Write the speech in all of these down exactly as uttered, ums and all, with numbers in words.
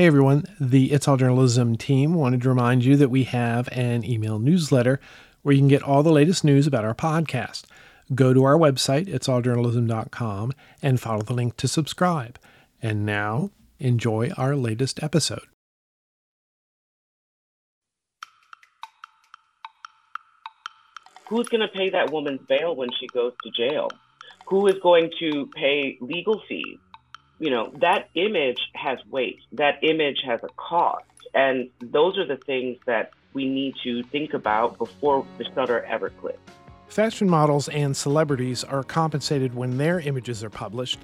Hey everyone, the It's All Journalism team wanted to remind you that we have an email newsletter where you can get all the latest news about our podcast. Go to our website, it's all journalism dot com, and follow the link to subscribe. And now, enjoy our latest episode. Who's going to pay that woman's bail when she goes to jail? Who is going to pay legal fees? You know, that image has weight, that image has a cost. And those are the things that we need to think about before the shutter ever clicks. Fashion models and celebrities are compensated when their images are published.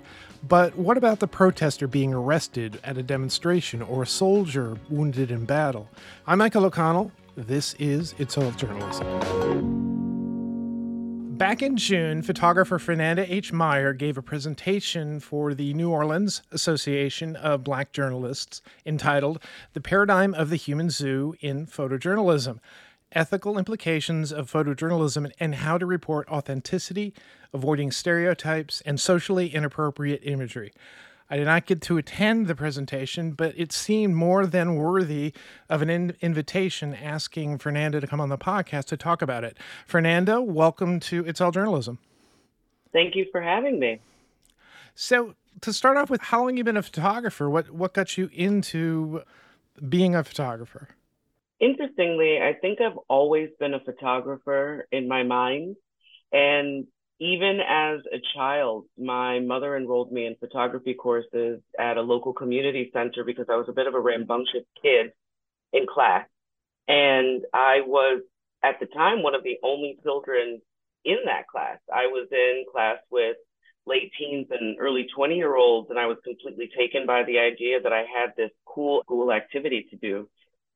But what about the protester being arrested at a demonstration or a soldier wounded in battle? I'm Michael O'Connell. This is It's All Journalism. Back in June, photographer Fernanda H. Meier gave a presentation for the New Orleans Association of Black Journalists entitled The Paradigm of the Human Zoo in Photojournalism, Ethical Implications of Photojournalism and How to Report Authenticity, Avoiding Stereotypes, and Socially Inappropriate Imagery. I did not get to attend the presentation, but it seemed more than worthy of an in- invitation asking Fernanda to come on the podcast to talk about it. Fernanda, welcome to It's All Journalism. Thank you for having me. So to start off with, how long have you been a photographer? What what got you into being a photographer? Interestingly, I think I've always been a photographer in my mind, and even as a child, my mother enrolled me in photography courses at a local community center because I was a bit of a rambunctious kid in class. And I was, at the time, one of the only children in that class. I was in class with late teens and early twenty-year-olds, and I was completely taken by the idea that I had this cool, cool activity to do.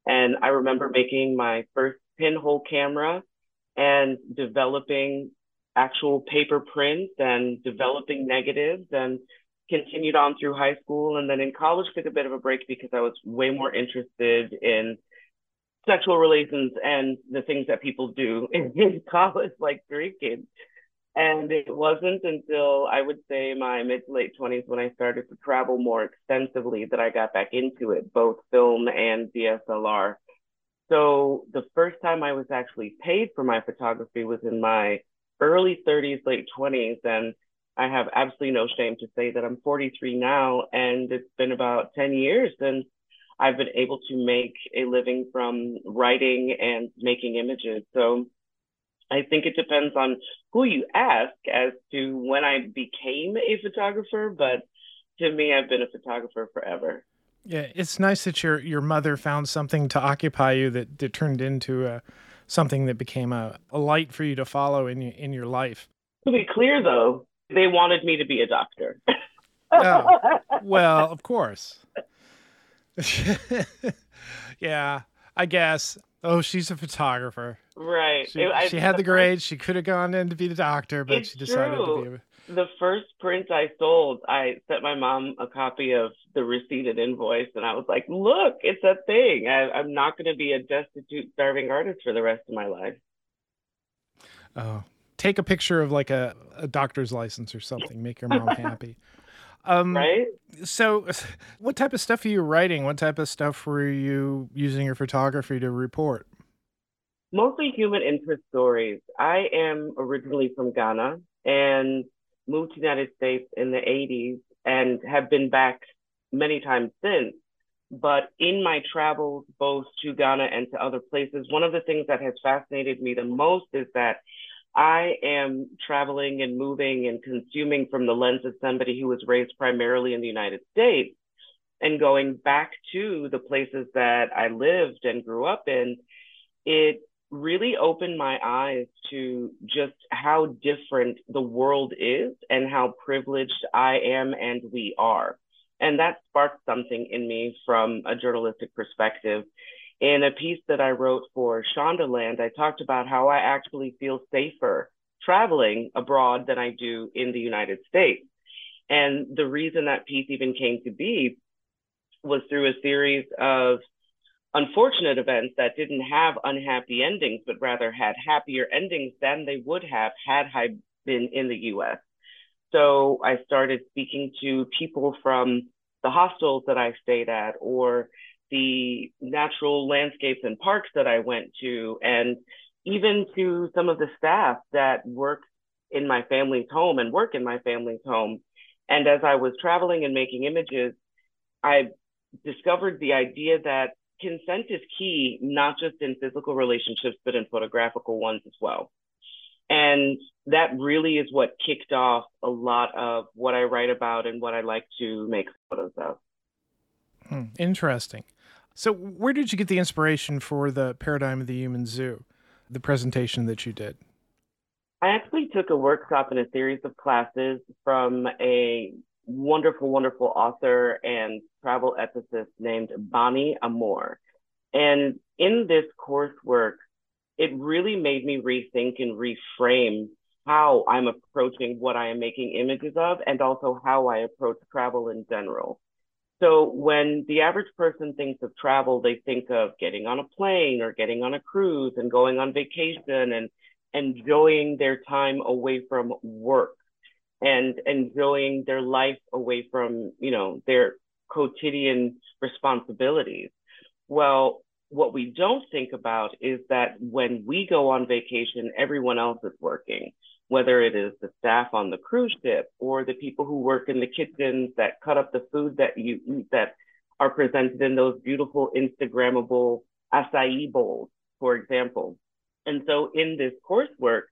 And I remember making my first pinhole camera and developing actual paper prints and developing negatives, and continued on through high school. And then in college, took a bit of a break because I was way more interested in sexual relations and the things that people do in college, like drinking. And it wasn't until I would say my mid to late twenties when I started to travel more extensively that I got back into it, both film and D S L R. So the first time I was actually paid for my photography was in my early thirties, late twenties, and I have absolutely no shame to say that I'm forty-three now, and it's been about ten years since I've been able to make a living from writing and making images. So I think it depends on who you ask as to when I became a photographer, but to me, I've been a photographer forever. Yeah, it's nice that your your mother found something to occupy you that, that turned into a something that became a, a light for you to follow in your, in your life. To be clear, though, they wanted me to be a doctor. Oh, well, of course. Yeah, I guess. Oh, she's a photographer. Right. She, it, I, she had the grades. She could have gone in to be the doctor, but she decided true. to be a... The first print I sold, I sent my mom a copy of the receipted invoice, and I was like, look, it's a thing. I, I'm not going to be a destitute, starving artist for the rest of my life. Oh, take a picture of like a, a doctor's license or something. Make your mom happy. Um, right. So what type of stuff are you writing? What type of stuff were you using your photography to report? Mostly human interest stories. I am originally from Ghana and moved to the United States in the eighties and have been back many times since. But in my travels, both to Ghana and to other places, one of the things that has fascinated me the most is that I am traveling and moving and consuming from the lens of somebody who was raised primarily in the United States and going back to the places that I lived and grew up in. It really opened my eyes to just how different the world is and how privileged I am and we are. And that sparked something in me from a journalistic perspective. In a piece that I wrote for Shondaland, I talked about how I actually feel safer traveling abroad than I do in the United States. And the reason that piece even came to be was through a series of unfortunate events that didn't have unhappy endings, but rather had happier endings than they would have had I been in the U S. So I started speaking to people from the hostels that I stayed at or the natural landscapes and parks that I went to, and even to some of the staff that work in my family's home and work in my family's home. And as I was traveling and making images, I discovered the idea that consent is key, not just in physical relationships, but in photographical ones as well. And that really is what kicked off a lot of what I write about and what I like to make photos of. Hmm, interesting. So where did you get the inspiration for the Paradigm of the Human Zoo, the presentation that you did? I actually took a workshop and a series of classes from a wonderful, wonderful author and travel ethicist named Bonnie Amor. And in this coursework, it really made me rethink and reframe how I'm approaching what I am making images of, and also how I approach travel in general. So when the average person thinks of travel, they think of getting on a plane or getting on a cruise and going on vacation and enjoying their time away from work and enjoying their life away from, you know, their quotidian responsibilities. Well, what we don't think about is that when we go on vacation, everyone else is working, whether it is the staff on the cruise ship or the people who work in the kitchens that cut up the food that you eat that are presented in those beautiful Instagrammable acai bowls, for example. And so in this coursework,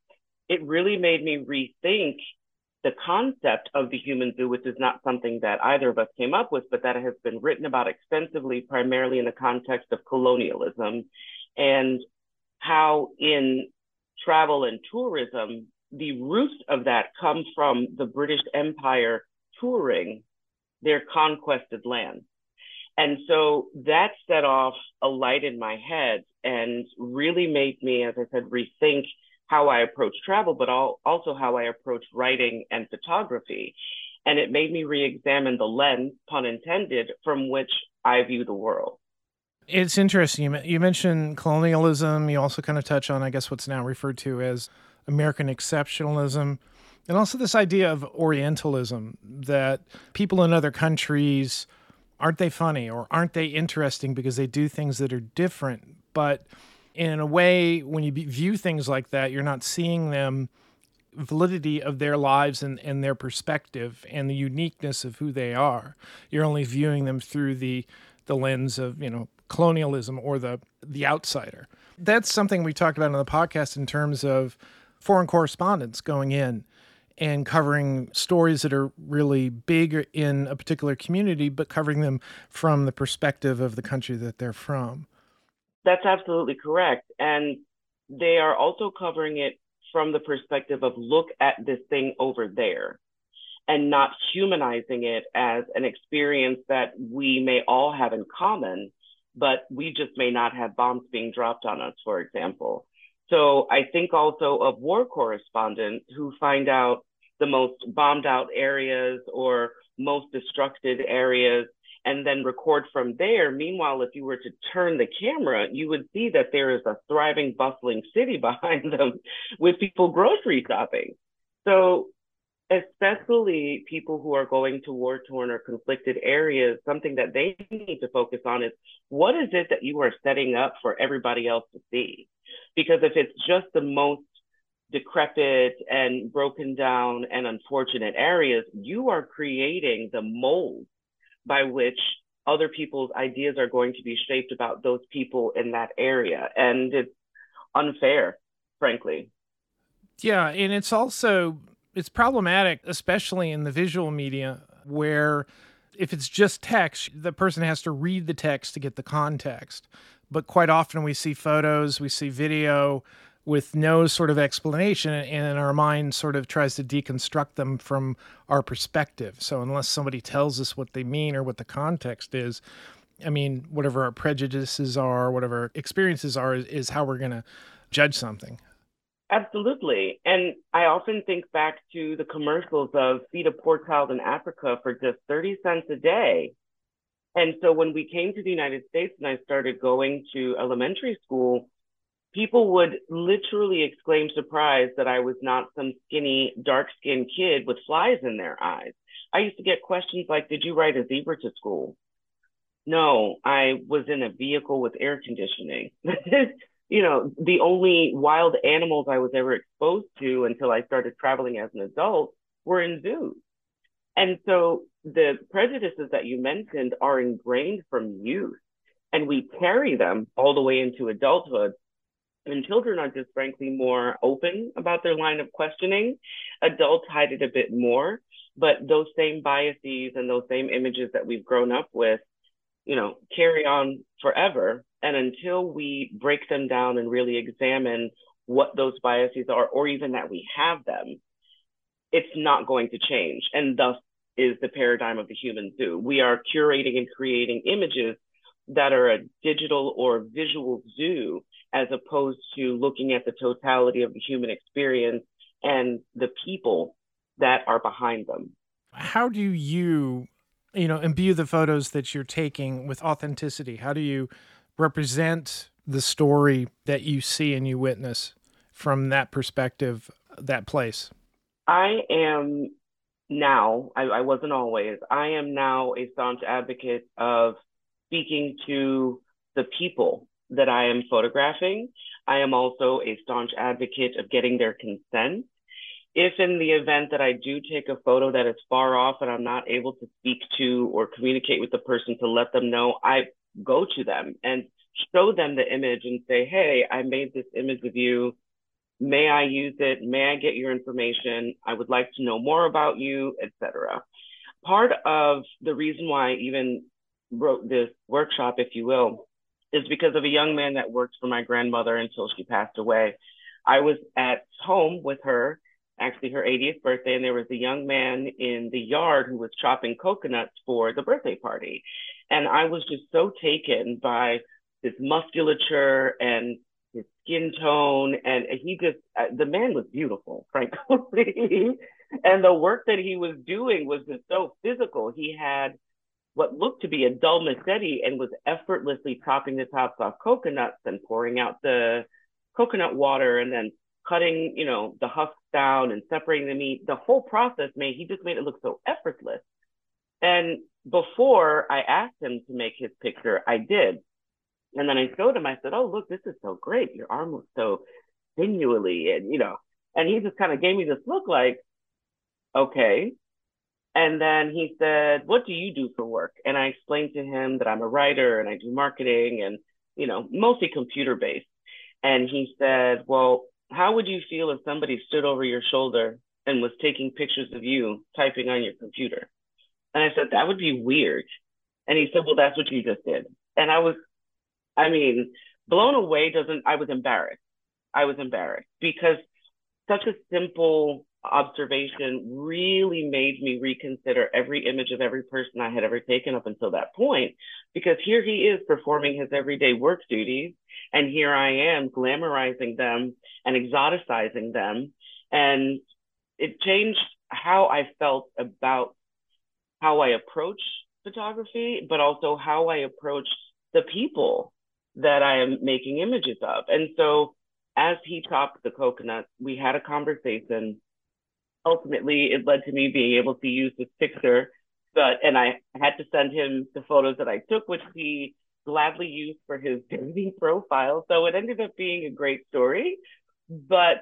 it really made me rethink the concept of the human zoo, which is not something that either of us came up with, but that has been written about extensively, primarily in the context of colonialism, and how in travel and tourism, the roots of that come from the British Empire touring their conquested land. And so that set off a light in my head and really made me, as I said, rethink how I approach travel, but also how I approach writing and photography. And it made me re-examine the lens, pun intended, from which I view the world. It's interesting. You mentioned colonialism. You also kind of touch on, I guess, what's now referred to as American exceptionalism, and also this idea of Orientalism, that people in other countries, aren't they funny or aren't they interesting because they do things that are different? But in a way, when you view things like that, you're not seeing them validity of their lives and, and their perspective and the uniqueness of who they are. You're only viewing them through the the lens of, you know, colonialism or the the outsider. That's something we talked about on the podcast in terms of foreign correspondents going in and covering stories that are really big in a particular community, but covering them from the perspective of the country that they're from. That's absolutely correct. And they are also covering it from the perspective of look at this thing over there and not humanizing it as an experience that we may all have in common, but we just may not have bombs being dropped on us, for example. So I think also of war correspondents who find out the most bombed out areas or most destructed areas and then record from there. Meanwhile, if you were to turn the camera, you would see that there is a thriving, bustling city behind them with people grocery shopping. So especially people who are going to war-torn or conflicted areas, something that they need to focus on is what is it that you are setting up for everybody else to see? Because if it's just the most decrepit and broken down and unfortunate areas, you are creating the mold by which other people's ideas are going to be shaped about those people in that area. And it's unfair, frankly. Yeah, and it's also, it's problematic, especially in the visual media, where if it's just text, the person has to read the text to get the context. But quite often we see photos, we see video with no sort of explanation, and our mind sort of tries to deconstruct them from our perspective. So unless somebody tells us what they mean or what the context is, I mean, whatever our prejudices are, whatever our experiences are, is, is how we're going to judge something. Absolutely. And I often think back to the commercials of feed a poor child in Africa for just thirty cents a day. And so when we came to the United States and I started going to elementary school, people would literally exclaim surprise that I was not some skinny, dark-skinned kid with flies in their eyes. I used to get questions like, did you ride a zebra to school? No, I was in a vehicle with air conditioning. You know, the only wild animals I was ever exposed to until I started traveling as an adult were in zoos. And so the prejudices that you mentioned are ingrained from youth, and we carry them all the way into adulthood. And children are just frankly more open about their line of questioning. Adults hide it a bit more, but those same biases and those same images that we've grown up with, you know, carry on forever. And until we break them down and really examine what those biases are, or even that we have them, it's not going to change. And thus is the paradigm of the human zoo. We are curating and creating images that are a digital or visual zoo, as opposed to looking at the totality of the human experience and the people that are behind them. How do you, you know, imbue the photos that you're taking with authenticity? How do you represent the story that you see and you witness from that perspective, that place? I am now, I, I wasn't always, I am now a staunch advocate of speaking to the people that I am photographing. I am also a staunch advocate of getting their consent. If in the event that I do take a photo that is far off and I'm not able to speak to or communicate with the person to let them know, I go to them and show them the image and say, hey, I made this image of you. May I use it? May I get your information? I would like to know more about you, et cetera. Part of the reason why I even wrote this workshop, if you will, is because of a young man that worked for my grandmother until she passed away. I was at home with her, actually her eightieth birthday, and there was a young man in the yard who was chopping coconuts for the birthday party. And I was just so taken by his musculature and his skin tone. And he just, the man was beautiful, frankly. And the work that he was doing was just so physical. He had what looked to be a dull machete and was effortlessly chopping the tops off coconuts and pouring out the coconut water and then cutting, you know, the husks down and separating the meat. The whole process, made he just made it look so effortless. And before I asked him to make his picture, I did. And then I showed him, I said, oh, look, this is so great. Your arm looks so sinewy, and, you know, and he just kind of gave me this look like, okay. And then he said, what do you do for work? And I explained to him that I'm a writer and I do marketing and, you know, mostly computer-based. And he said, well, how would you feel if somebody stood over your shoulder and was taking pictures of you typing on your computer? And I said, that would be weird. And he said, well, that's what you just did. And I was, I mean, blown away doesn't, I was embarrassed. I was embarrassed because such a simple observation really made me reconsider every image of every person I had ever taken up until that point, because here he is performing his everyday work duties, and here I am glamorizing them and exoticizing them. And it changed how I felt about how I approach photography, but also how I approach the people that I am making images of. And so as he chopped the coconuts, we had a conversation. Ultimately, it led to me being able to use this picture, but and I had to send him the photos that I took, which he gladly used for his dating profile. So it ended up being a great story, but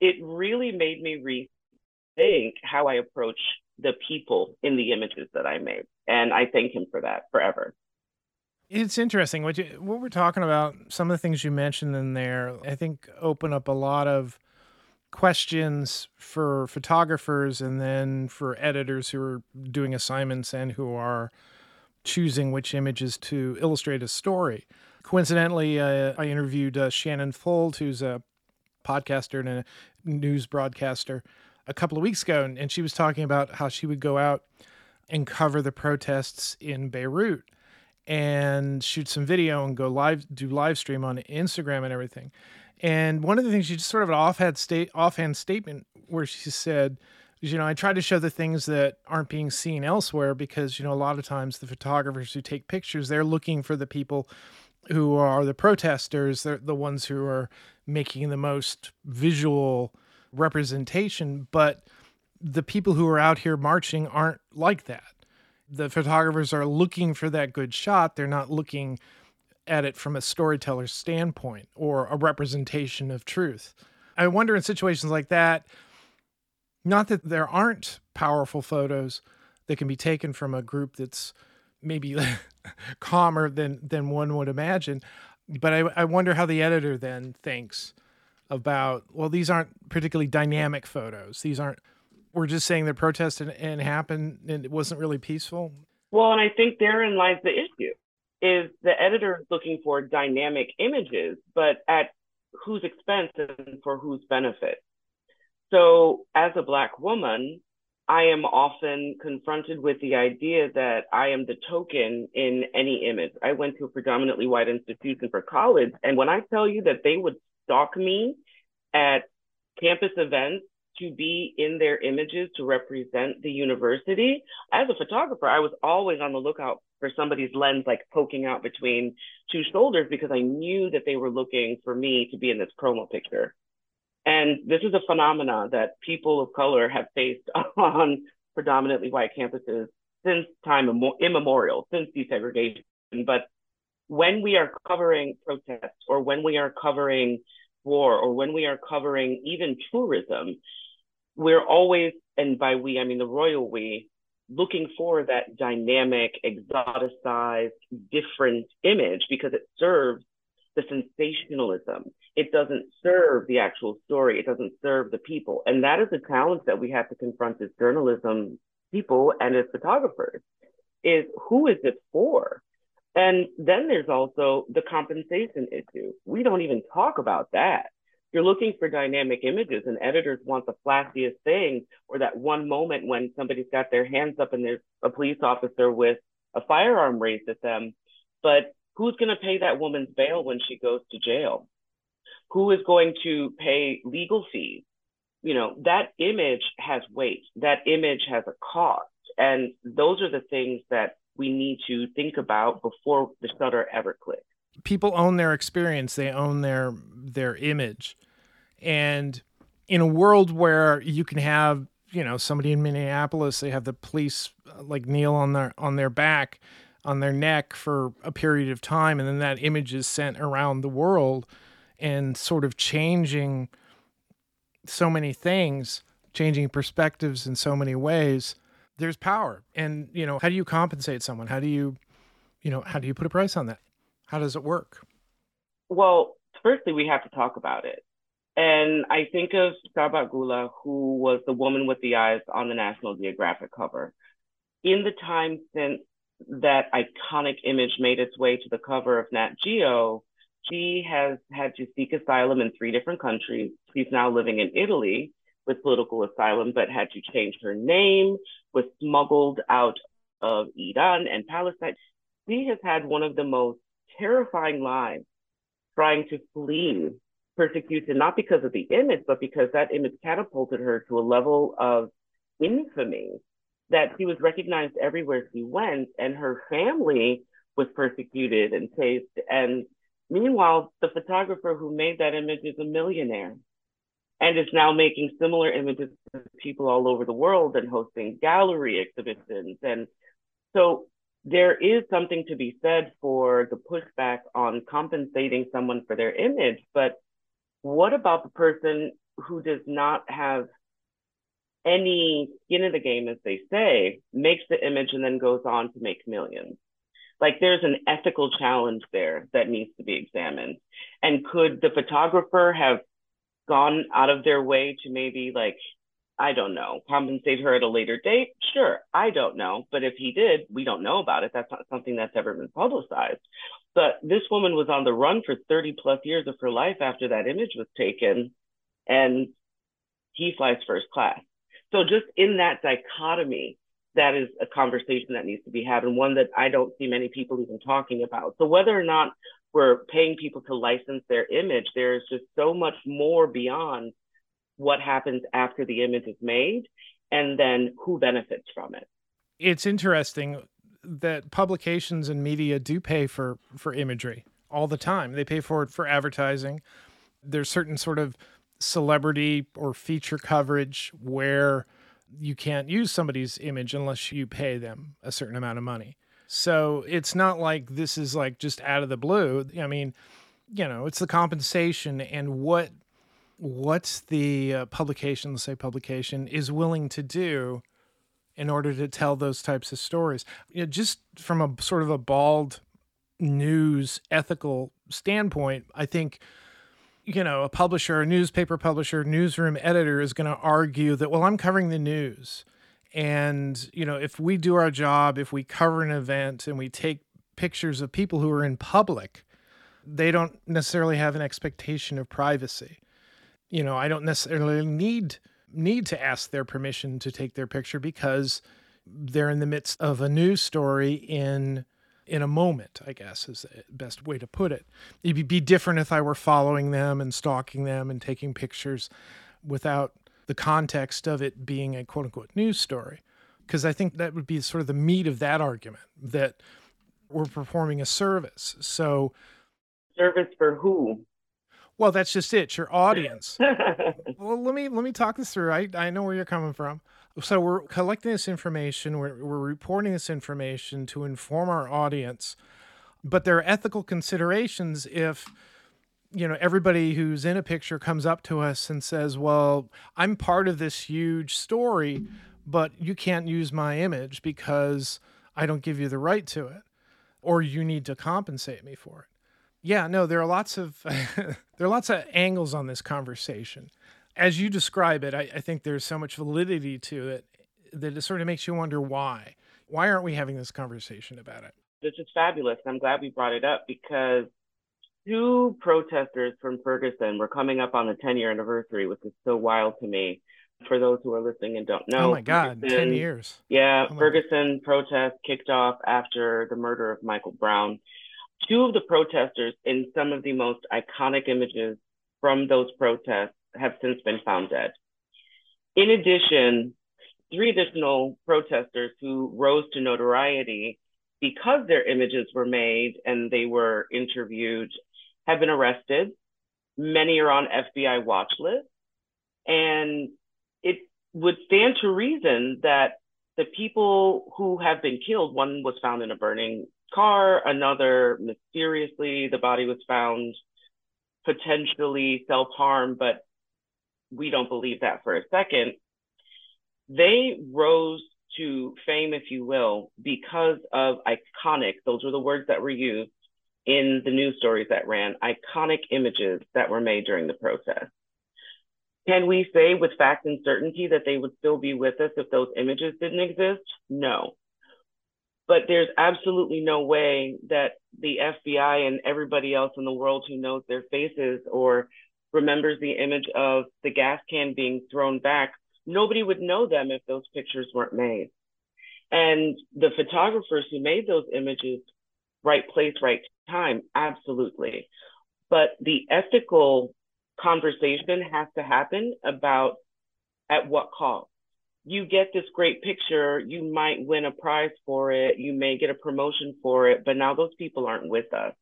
it really made me rethink how I approach the people in the images that I made. And I thank him for that forever. It's interesting. What, you, what we're talking about, some of the things you mentioned in there, I think open up a lot of questions for photographers and then for editors who are doing assignments and who are choosing which images to illustrate a story. Coincidentally, uh, I interviewed uh, Shannon Fold, who's a podcaster and a news broadcaster, a couple of weeks ago, and, and she was talking about how she would go out and cover the protests in Beirut and shoot some video and go live, do live stream on Instagram and everything. And one of the things, she just sort of an offhand, state, offhand statement where she said, you know, I try to show the things that aren't being seen elsewhere because, you know, a lot of times the photographers who take pictures, they're looking for the people who are the protesters, they're the ones who are making the most visual representation. But the people who are out here marching aren't like that. The photographers are looking for that good shot. They're not looking at it from a storyteller's standpoint or a representation of truth. I wonder in situations like that, not that there aren't powerful photos that can be taken from a group that's maybe calmer than, than one would imagine, but I, I wonder how the editor then thinks about, well, these aren't particularly dynamic photos. These aren't, we're just saying the protest and, and happened and it wasn't really peaceful. Well, and I think therein lies the issue, is the editor is looking for dynamic images, but at whose expense and for whose benefit? So as a Black woman, I am often confronted with the idea that I am the token in any image. I went to a predominantly white institution for college, and when I tell you that they would stalk me at campus events to be in their images to represent the university, as a photographer, I was always on the lookout for somebody's lens like poking out between two shoulders because I knew that they were looking for me to be in this promo picture. And this is a phenomenon that people of color have faced on predominantly white campuses since time immemorial, since desegregation. But when we are covering protests or when we are covering war or when we are covering even tourism, we're always, and by we, I mean the royal we, looking for that dynamic, exoticized, different image because it serves the sensationalism. It doesn't serve the actual story. It doesn't serve the people. And that is a challenge that we have to confront as journalism people and as photographers, is who is it for? And then there's also the compensation issue. We don't even talk about that. You're looking for dynamic images and editors want the flashiest thing or that one moment when somebody's got their hands up and there's a police officer with a firearm raised at them. But who's going to pay that woman's bail when she goes to jail? Who is going to pay legal fees? You know, that image has weight. That image has a cost. And those are the things that we need to think about before the shutter ever clicks. People own their experience. They own their their image. And in a world where you can have, you know, somebody in Minneapolis, they have the police like kneel on their on their back, on their neck for a period of time, and then that image is sent around the world and sort of changing so many things, changing perspectives in so many ways. There's power. And, you know, how do you compensate someone? How do you, you know, how do you put a price on that? How does it work? Well, firstly, we have to talk about it. And I think of Sharbat Gula, who was the woman with the eyes on the National Geographic cover. In the time since that iconic image made its way to the cover of Nat Geo, she has had to seek asylum in three different countries. She's now living in Italy with political asylum, but had to change her name, was smuggled out of Iran and Palestine. She has had one of the most terrifying lives trying to flee persecution, not because of the image, but because that image catapulted her to a level of infamy that she was recognized everywhere she went, and her family was persecuted and chased. And meanwhile, the photographer who made that image is a millionaire and is now making similar images to people all over the world and hosting gallery exhibitions. And so there is something to be said for the pushback on compensating someone for their image. But what about the person who does not have any skin in the game, as they say, makes the image and then goes on to make millions? Like, there's an ethical challenge there that needs to be examined. And could the photographer have gone out of their way to maybe, like, I don't know, compensate her at a later date? Sure, I don't know. But if he did, we don't know about it. That's not something that's ever been publicized. But this woman was on the run for thirty plus years of her life after that image was taken, and he flies first class. So just in that dichotomy, that is a conversation that needs to be had, and one that I don't see many people even talking about. So whether or not we're paying people to license their image, there's just so much more beyond what happens after the image is made and then who benefits from it. It's interesting that publications and media do pay for, for imagery all the time. They pay for it for advertising. There's certain sort of celebrity or feature coverage where you can't use somebody's image unless you pay them a certain amount of money. So it's not like this is like just out of the blue. I mean, you know, it's the compensation and what what's the uh, publication, let's say publication, is willing to do in order to tell those types of stories. You know, just from a sort of a bald news ethical standpoint, I think, you know, a publisher, a newspaper publisher, newsroom editor is going to argue that, well, I'm covering the news. And, you know, if we do our job, if we cover an event and we take pictures of people who are in public, they don't necessarily have an expectation of privacy. You know, I don't necessarily need need to ask their permission to take their picture because they're in the midst of a news story in in a moment, I guess is the best way to put it. It'd be different if I were following them and stalking them and taking pictures without the context of it being a quote-unquote news story, because I think that would be sort of the meat of that argument, that we're performing a service. So service for who? Well, that's just it, your audience. Well, let me let me talk this through. I, I know where you're coming from. So we're collecting this information, we're, we're reporting this information to inform our audience, but there are ethical considerations if, you know, everybody who's in a picture comes up to us and says, well, I'm part of this huge story, but you can't use my image because I don't give you the right to it, or you need to compensate me for it. Yeah, no, there are lots of there are lots of angles on this conversation. As you describe it, I, I think there's so much validity to it that it sort of makes you wonder why. Why aren't we having this conversation about it? This is fabulous. I'm glad we brought it up because two protesters from Ferguson were coming up on the ten-year anniversary, which is so wild to me. For those who are listening and don't know. Oh, my God, Ferguson, ten years. Yeah, oh Ferguson protest kicked off after the murder of Michael Brown. Two of the protesters in some of the most iconic images from those protests have since been found dead. In addition, three additional protesters who rose to notoriety because their images were made and they were interviewed have been arrested. Many are on F B I watch lists. And it would stand to reason that the people who have been killed, one was found in a burning car, another mysteriously, the body was found potentially self-harm, but we don't believe that for a second. They rose to fame, if you will, because of iconic, those were the words that were used in the news stories that ran, iconic images that were made during the protest. Can we say with fact and certainty that they would still be with us if those images didn't exist? No. But there's absolutely no way that the F B I and everybody else in the world who knows their faces or remembers the image of the gas can being thrown back, nobody would know them if those pictures weren't made. And the photographers who made those images, right place, right time, absolutely. But the ethical conversation has to happen about at what cost. You get this great picture, you might win a prize for it, you may get a promotion for it, but now those people aren't with us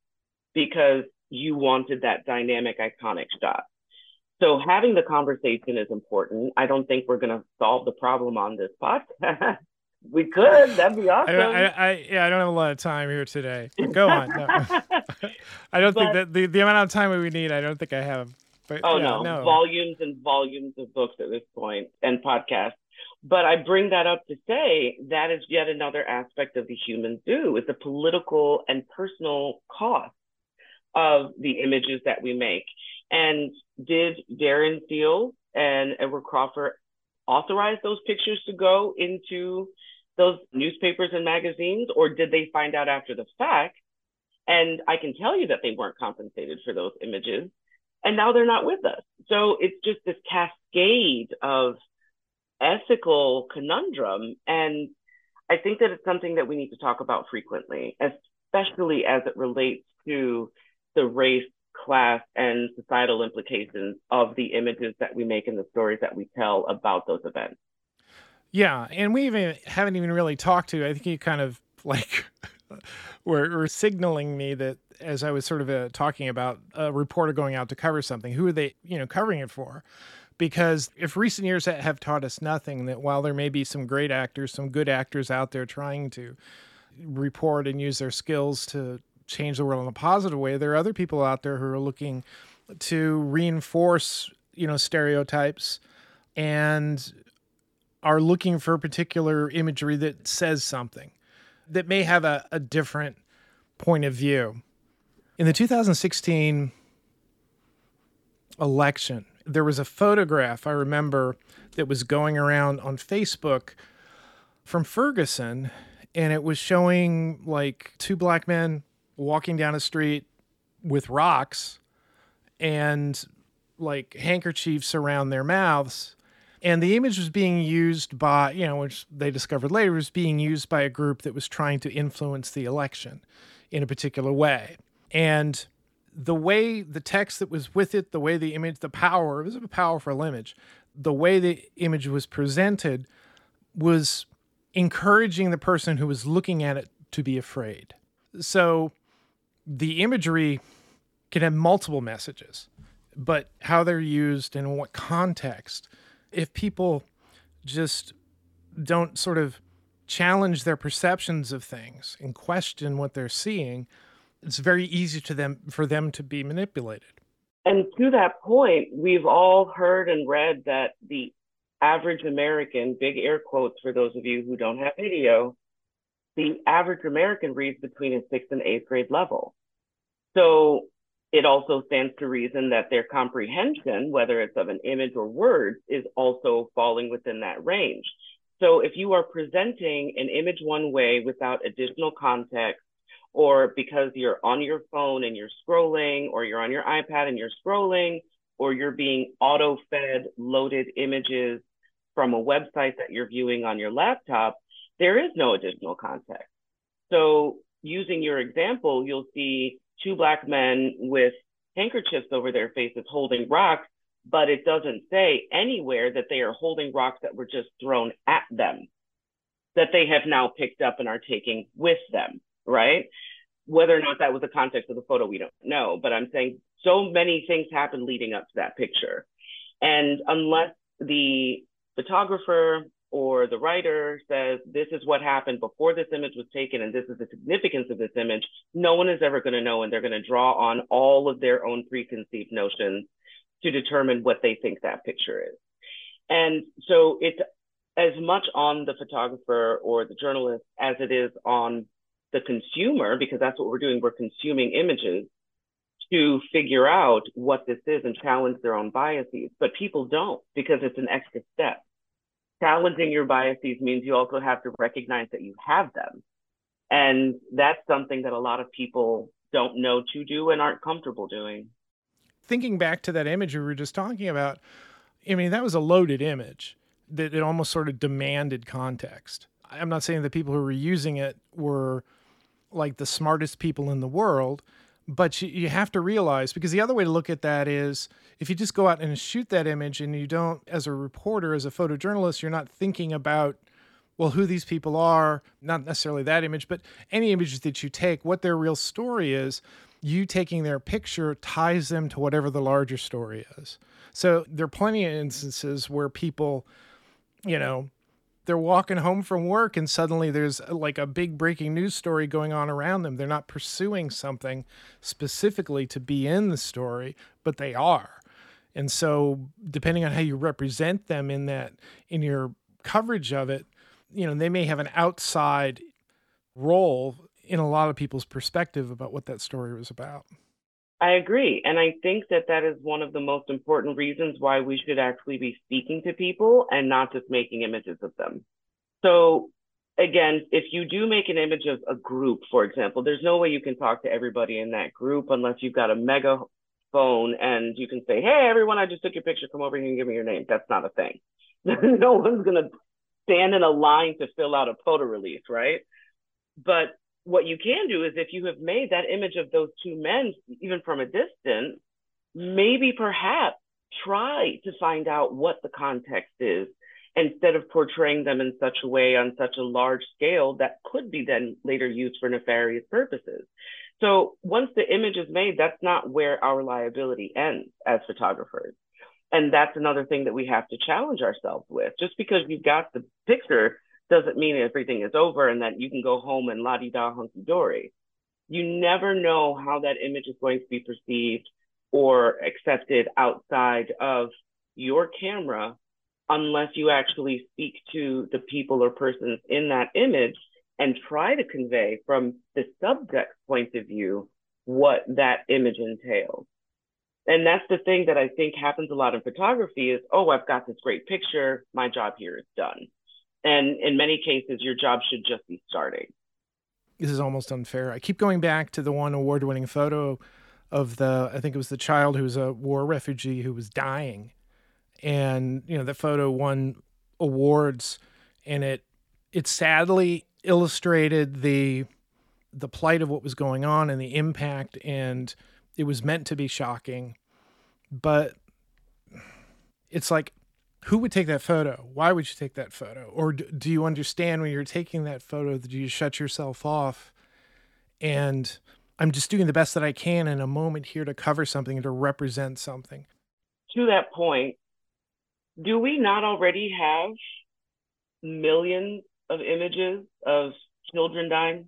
because you wanted that dynamic, iconic shot. So having the conversation is important. I don't think we're going to solve the problem on this podcast. We could, that'd be awesome. I, I, I, yeah, I don't have a lot of time here today. Go on. No. I don't but, think that the, the amount of time we need, I don't think I have. But, oh yeah, no. no, volumes and volumes of books at this point and podcasts. But I bring that up to say that is yet another aspect of the human zoo. It's the political and personal cost of the images that we make. And did Darren Thiel and Edward Crawford authorize those pictures to go into those newspapers and magazines, or did they find out after the fact? And I can tell you that they weren't compensated for those images, and now they're not with us. So it's just this cascade of ethical conundrum. And I think that it's something that we need to talk about frequently, especially as it relates to the race, class, and societal implications of the images that we make and the stories that we tell about those events. Yeah. And we even haven't even really talked to, I think you kind of like were, were signaling me that as I was sort of uh, talking about a reporter going out to cover something, who are they, you know, covering it for? Because if recent years have taught us nothing, that while there may be some great actors, some good actors out there trying to report and use their skills to change the world in a positive way, there are other people out there who are looking to reinforce, you know, stereotypes and are looking for particular imagery that says something, that may have a, a different point of view. In the two thousand sixteen election, there was a photograph, I remember, that was going around on Facebook from Ferguson, and it was showing like two black men walking down a street with rocks and like handkerchiefs around their mouths. And the image was being used by, you know, which they discovered later, was being used by a group that was trying to influence the election in a particular way. And the way the text that was with it, the way the image, the power, it was a powerful image, the way the image was presented was encouraging the person who was looking at it to be afraid. So the imagery can have multiple messages, but how they're used and in what context. If people just don't sort of challenge their perceptions of things and question what they're seeing, it's very easy to them for them to be manipulated. And to that point, we've all heard and read that the average American, big air quotes for those of you who don't have video, the average American reads between a sixth and eighth grade level. So it also stands to reason that their comprehension, whether it's of an image or words, is also falling within that range. So if you are presenting an image one way without additional context, or because you're on your phone and you're scrolling, or you're on your iPad and you're scrolling, or you're being auto-fed loaded images from a website that you're viewing on your laptop, there is no additional context. So using your example, you'll see two black men with handkerchiefs over their faces holding rocks, but it doesn't say anywhere that they are holding rocks that were just thrown at them, that they have now picked up and are taking with them, right? Whether or not that was the context of the photo, we don't know, but I'm saying so many things happened leading up to that picture. And unless the photographer or the writer says, this is what happened before this image was taken, and this is the significance of this image, no one is ever going to know, and they're going to draw on all of their own preconceived notions to determine what they think that picture is. And so it's as much on the photographer or the journalist as it is on the consumer, because that's what we're doing, we're consuming images, to figure out what this is and challenge their own biases. But people don't, because it's an extra step. Challenging your biases means you also have to recognize that you have them. And that's something that a lot of people don't know to do and aren't comfortable doing. Thinking back to that image we were just talking about, I mean, that was a loaded image that it almost sort of demanded context. I'm not saying the people who were using it were like the smartest people in the world, but you, you have to realize, because the other way to look at that is if you just go out and shoot that image and you don't, as a reporter, as a photojournalist, you're not thinking about, well, who these people are, not necessarily that image, but any images that you take, what their real story is, you taking their picture ties them to whatever the larger story is. So there are plenty of instances where people, you know, they're walking home from work and suddenly there's like a big breaking news story going on around them. They're not pursuing something specifically to be in the story, but they are. And so depending on how you represent them in that, in your coverage of it, you know, they may have an outside role in a lot of people's perspective about what that story was about. I agree. And I think that that is one of the most important reasons why we should actually be speaking to people and not just making images of them. So again, if you do make an image of a group, for example, there's no way you can talk to everybody in that group unless you've got a megaphone and you can say, hey, everyone, I just took your picture. Come over here and give me your name. That's not a thing. No one's going to stand in a line to fill out a photo release, right? But what you can do is if you have made that image of those two men, even from a distance, maybe perhaps try to find out what the context is instead of portraying them in such a way on such a large scale that could be then later used for nefarious purposes. So once the image is made, that's not where our liability ends as photographers. And that's another thing that we have to challenge ourselves with. Just because you've got the picture doesn't mean everything is over and that you can go home and la-di-da hunky-dory. You never know how that image is going to be perceived or accepted outside of your camera unless you actually speak to the people or persons in that image and try to convey from the subject's point of view what that image entails. And that's the thing that I think happens a lot in photography is, oh, I've got this great picture, my job here is done. And in many cases, your job should just be starting. This is almost unfair. I keep going back to the one award-winning photo of the, I think it was the child who was a war refugee who was dying. And, you know, the photo won awards, and it it sadly illustrated the the plight of what was going on and the impact, and it was meant to be shocking. But it's like, who would take that photo? Why would you take that photo? Or do you understand when you're taking that photo that you shut yourself off? And I'm just doing the best that I can in a moment here to cover something and to represent something. To that point, do we not already have millions of images of children dying?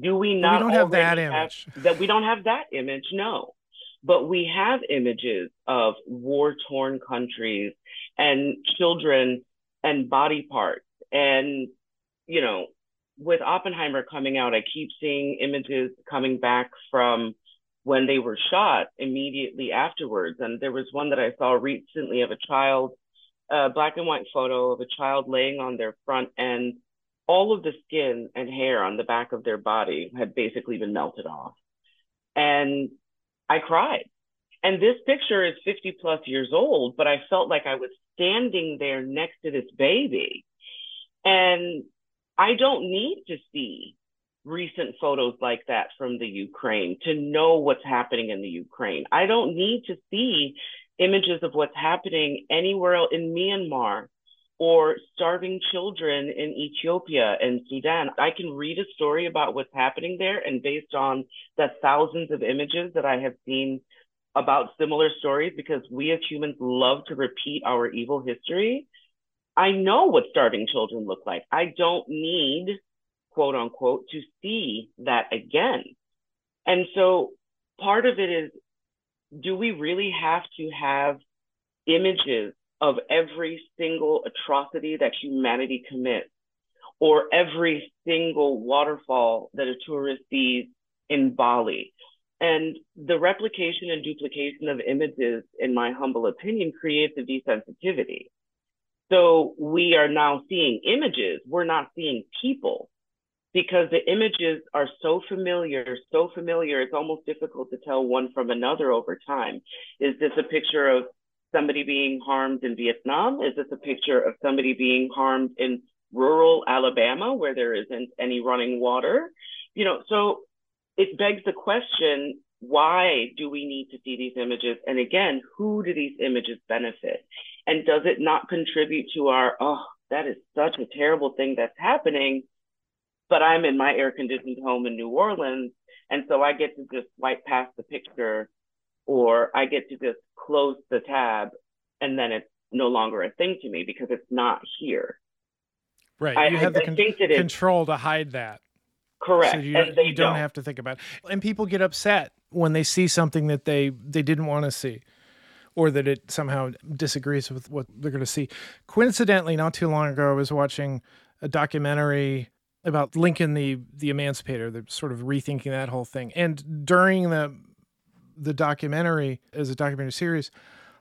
Do we not we don't have that image? Have, that we don't have that image, no. But we have images of war-torn countries and children and body parts. And, you know, with Oppenheimer coming out, I keep seeing images coming back from when they were shot immediately afterwards. And there was one that I saw recently of a child, a black and white photo of a child laying on their front end. All of the skin and hair on the back of their body had basically been melted off. And I cried. And this picture is fifty plus years old, but I felt like I was standing there next to this baby. And I don't need to see recent photos like that from the Ukraine to know what's happening in the Ukraine. I don't need to see images of what's happening anywhere else in Myanmar or starving children in Ethiopia and Sudan. I can read a story about what's happening there, and based on the thousands of images that I have seen about similar stories, because we as humans love to repeat our evil history, I know what starving children look like. I don't need, quote unquote, to see that again. And so part of it is, do we really have to have images of every single atrocity that humanity commits, or every single waterfall that a tourist sees in Bali? And the replication and duplication of images, in my humble opinion, creates a desensitivity. So we are now seeing images, we're not seeing people, because the images are so familiar, so familiar, it's almost difficult to tell one from another over time. Is this a picture of somebody being harmed in Vietnam? Is this a picture of somebody being harmed in rural Alabama where there isn't any running water? You know, so it begs the question, why do we need to see these images? And again, who do these images benefit? And does it not contribute to our, oh, that is such a terrible thing that's happening, but I'm in my air-conditioned home in New Orleans, and so I get to just swipe past the picture, or I get to just close the tab, and then it's no longer a thing to me because it's not here. Right. I, you have I, the con- control to hide that. Correct. So you, you don't, don't have to think about it. And people get upset when they see something that they, they didn't want to see, or that it somehow disagrees with what they're going to see. Coincidentally, not too long ago, I was watching a documentary about Lincoln, the, the Emancipator. They're sort of rethinking that whole thing. And during the the documentary, as a documentary series,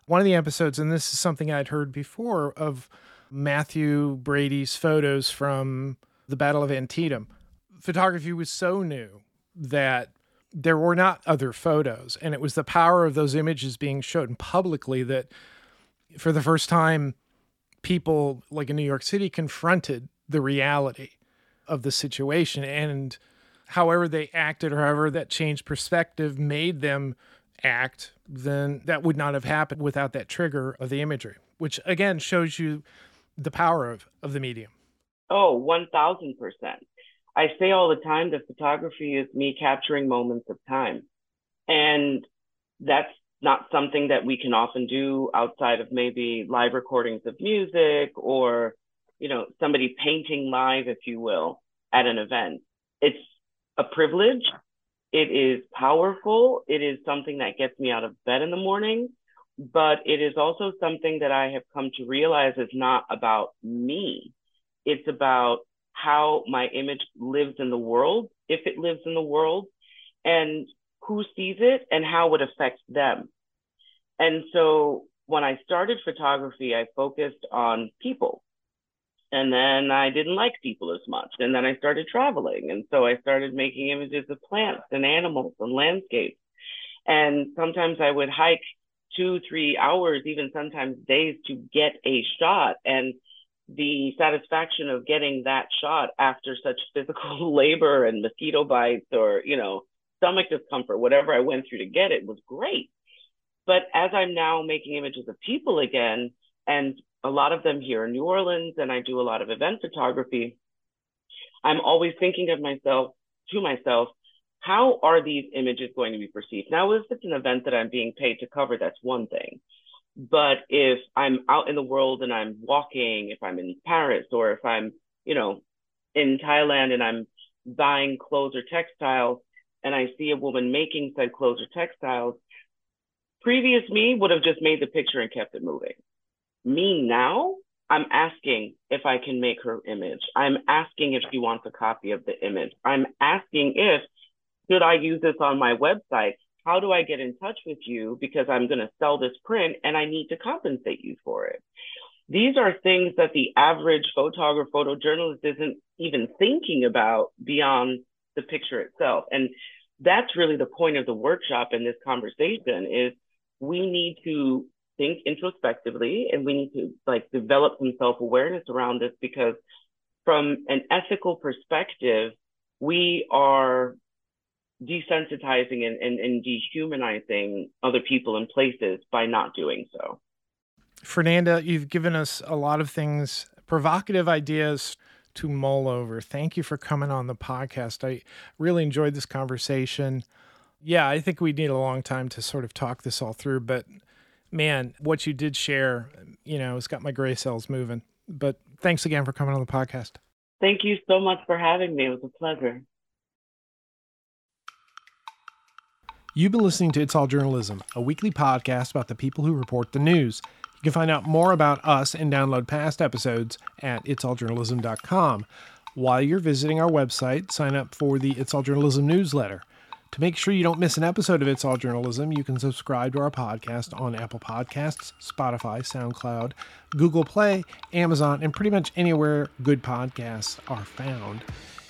one of the episodes, and this is something I'd heard before, of Matthew Brady's photos from the Battle of Antietam. Photography was so new that there were not other photos, and it was the power of those images being shown publicly that for the first time, people like in New York City confronted the reality of the situation, and however they acted or however that changed perspective made them act, then that would not have happened without that trigger of the imagery, which again shows you the power of, of the medium. Oh, one thousand percent. I say all the time that photography is me capturing moments of time. And that's not something that we can often do outside of maybe live recordings of music or, you know, somebody painting live, if you will, at an event. It's a privilege. It is powerful. It is something that gets me out of bed in the morning, but it is also something that I have come to realize is not about me. It's about how my image lives in the world, if it lives in the world, and who sees it and how it affects them. And so when I started photography, I focused on people. And then I didn't like people as much. And then I started traveling. And so I started making images of plants and animals and landscapes. And sometimes I would hike two, three hours, even sometimes days, to get a shot. And the satisfaction of getting that shot after such physical labor and mosquito bites or, you know, stomach discomfort, whatever I went through to get it, was great. But as I'm now making images of people again, and a lot of them here in New Orleans, and I do a lot of event photography, I'm always thinking of myself, to myself, how are these images going to be perceived? Now, if it's an event that I'm being paid to cover, that's one thing. But if I'm out in the world and I'm walking, if I'm in Paris, or if I'm, you know, in Thailand and I'm buying clothes or textiles, and I see a woman making said clothes or textiles, previous me would have just made the picture and kept it moving. Me now, I'm asking if I can make her image. I'm asking if she wants a copy of the image. I'm asking if, should I use this on my website? How do I get in touch with you? Because I'm going to sell this print and I need to compensate you for it. These are things that the average photographer, photojournalist isn't even thinking about beyond the picture itself. And that's really the point of the workshop and this conversation is we need to think introspectively and we need to like develop some self-awareness around this, because from an ethical perspective, we are desensitizing and, and, and dehumanizing other people and places by not doing so. Fernanda, you've given us a lot of things, provocative ideas to mull over. Thank you for coming on the podcast. I really enjoyed this conversation. Yeah, I think we need a long time to sort of talk this all through, but man, what you did share, you know, it's got my gray cells moving. But thanks again for coming on the podcast. Thank you so much for having me. It was a pleasure. You've been listening to It's All Journalism, a weekly podcast about the people who report the news. You can find out more about us and download past episodes at its all journalism dot com. While you're visiting our website, sign up for the It's All Journalism newsletter. To make sure you don't miss an episode of It's All Journalism, you can subscribe to our podcast on Apple Podcasts, Spotify, SoundCloud, Google Play, Amazon, and pretty much anywhere good podcasts are found.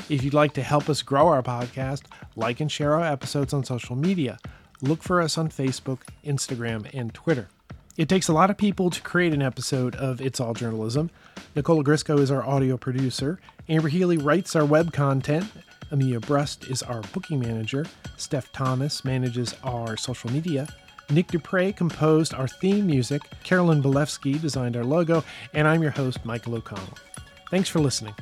If you'd like to help us grow our podcast, like and share our episodes on social media. Look for us on Facebook, Instagram, and Twitter. It takes a lot of people to create an episode of It's All Journalism. Nicola Grisco is our audio producer. Amber Healy writes our web content. Amelia Brust is our booking manager. Steph Thomas manages our social media. Nick Dupre composed our theme music. Carolyn Belefsky designed our logo. And I'm your host, Michael O'Connell. Thanks for listening.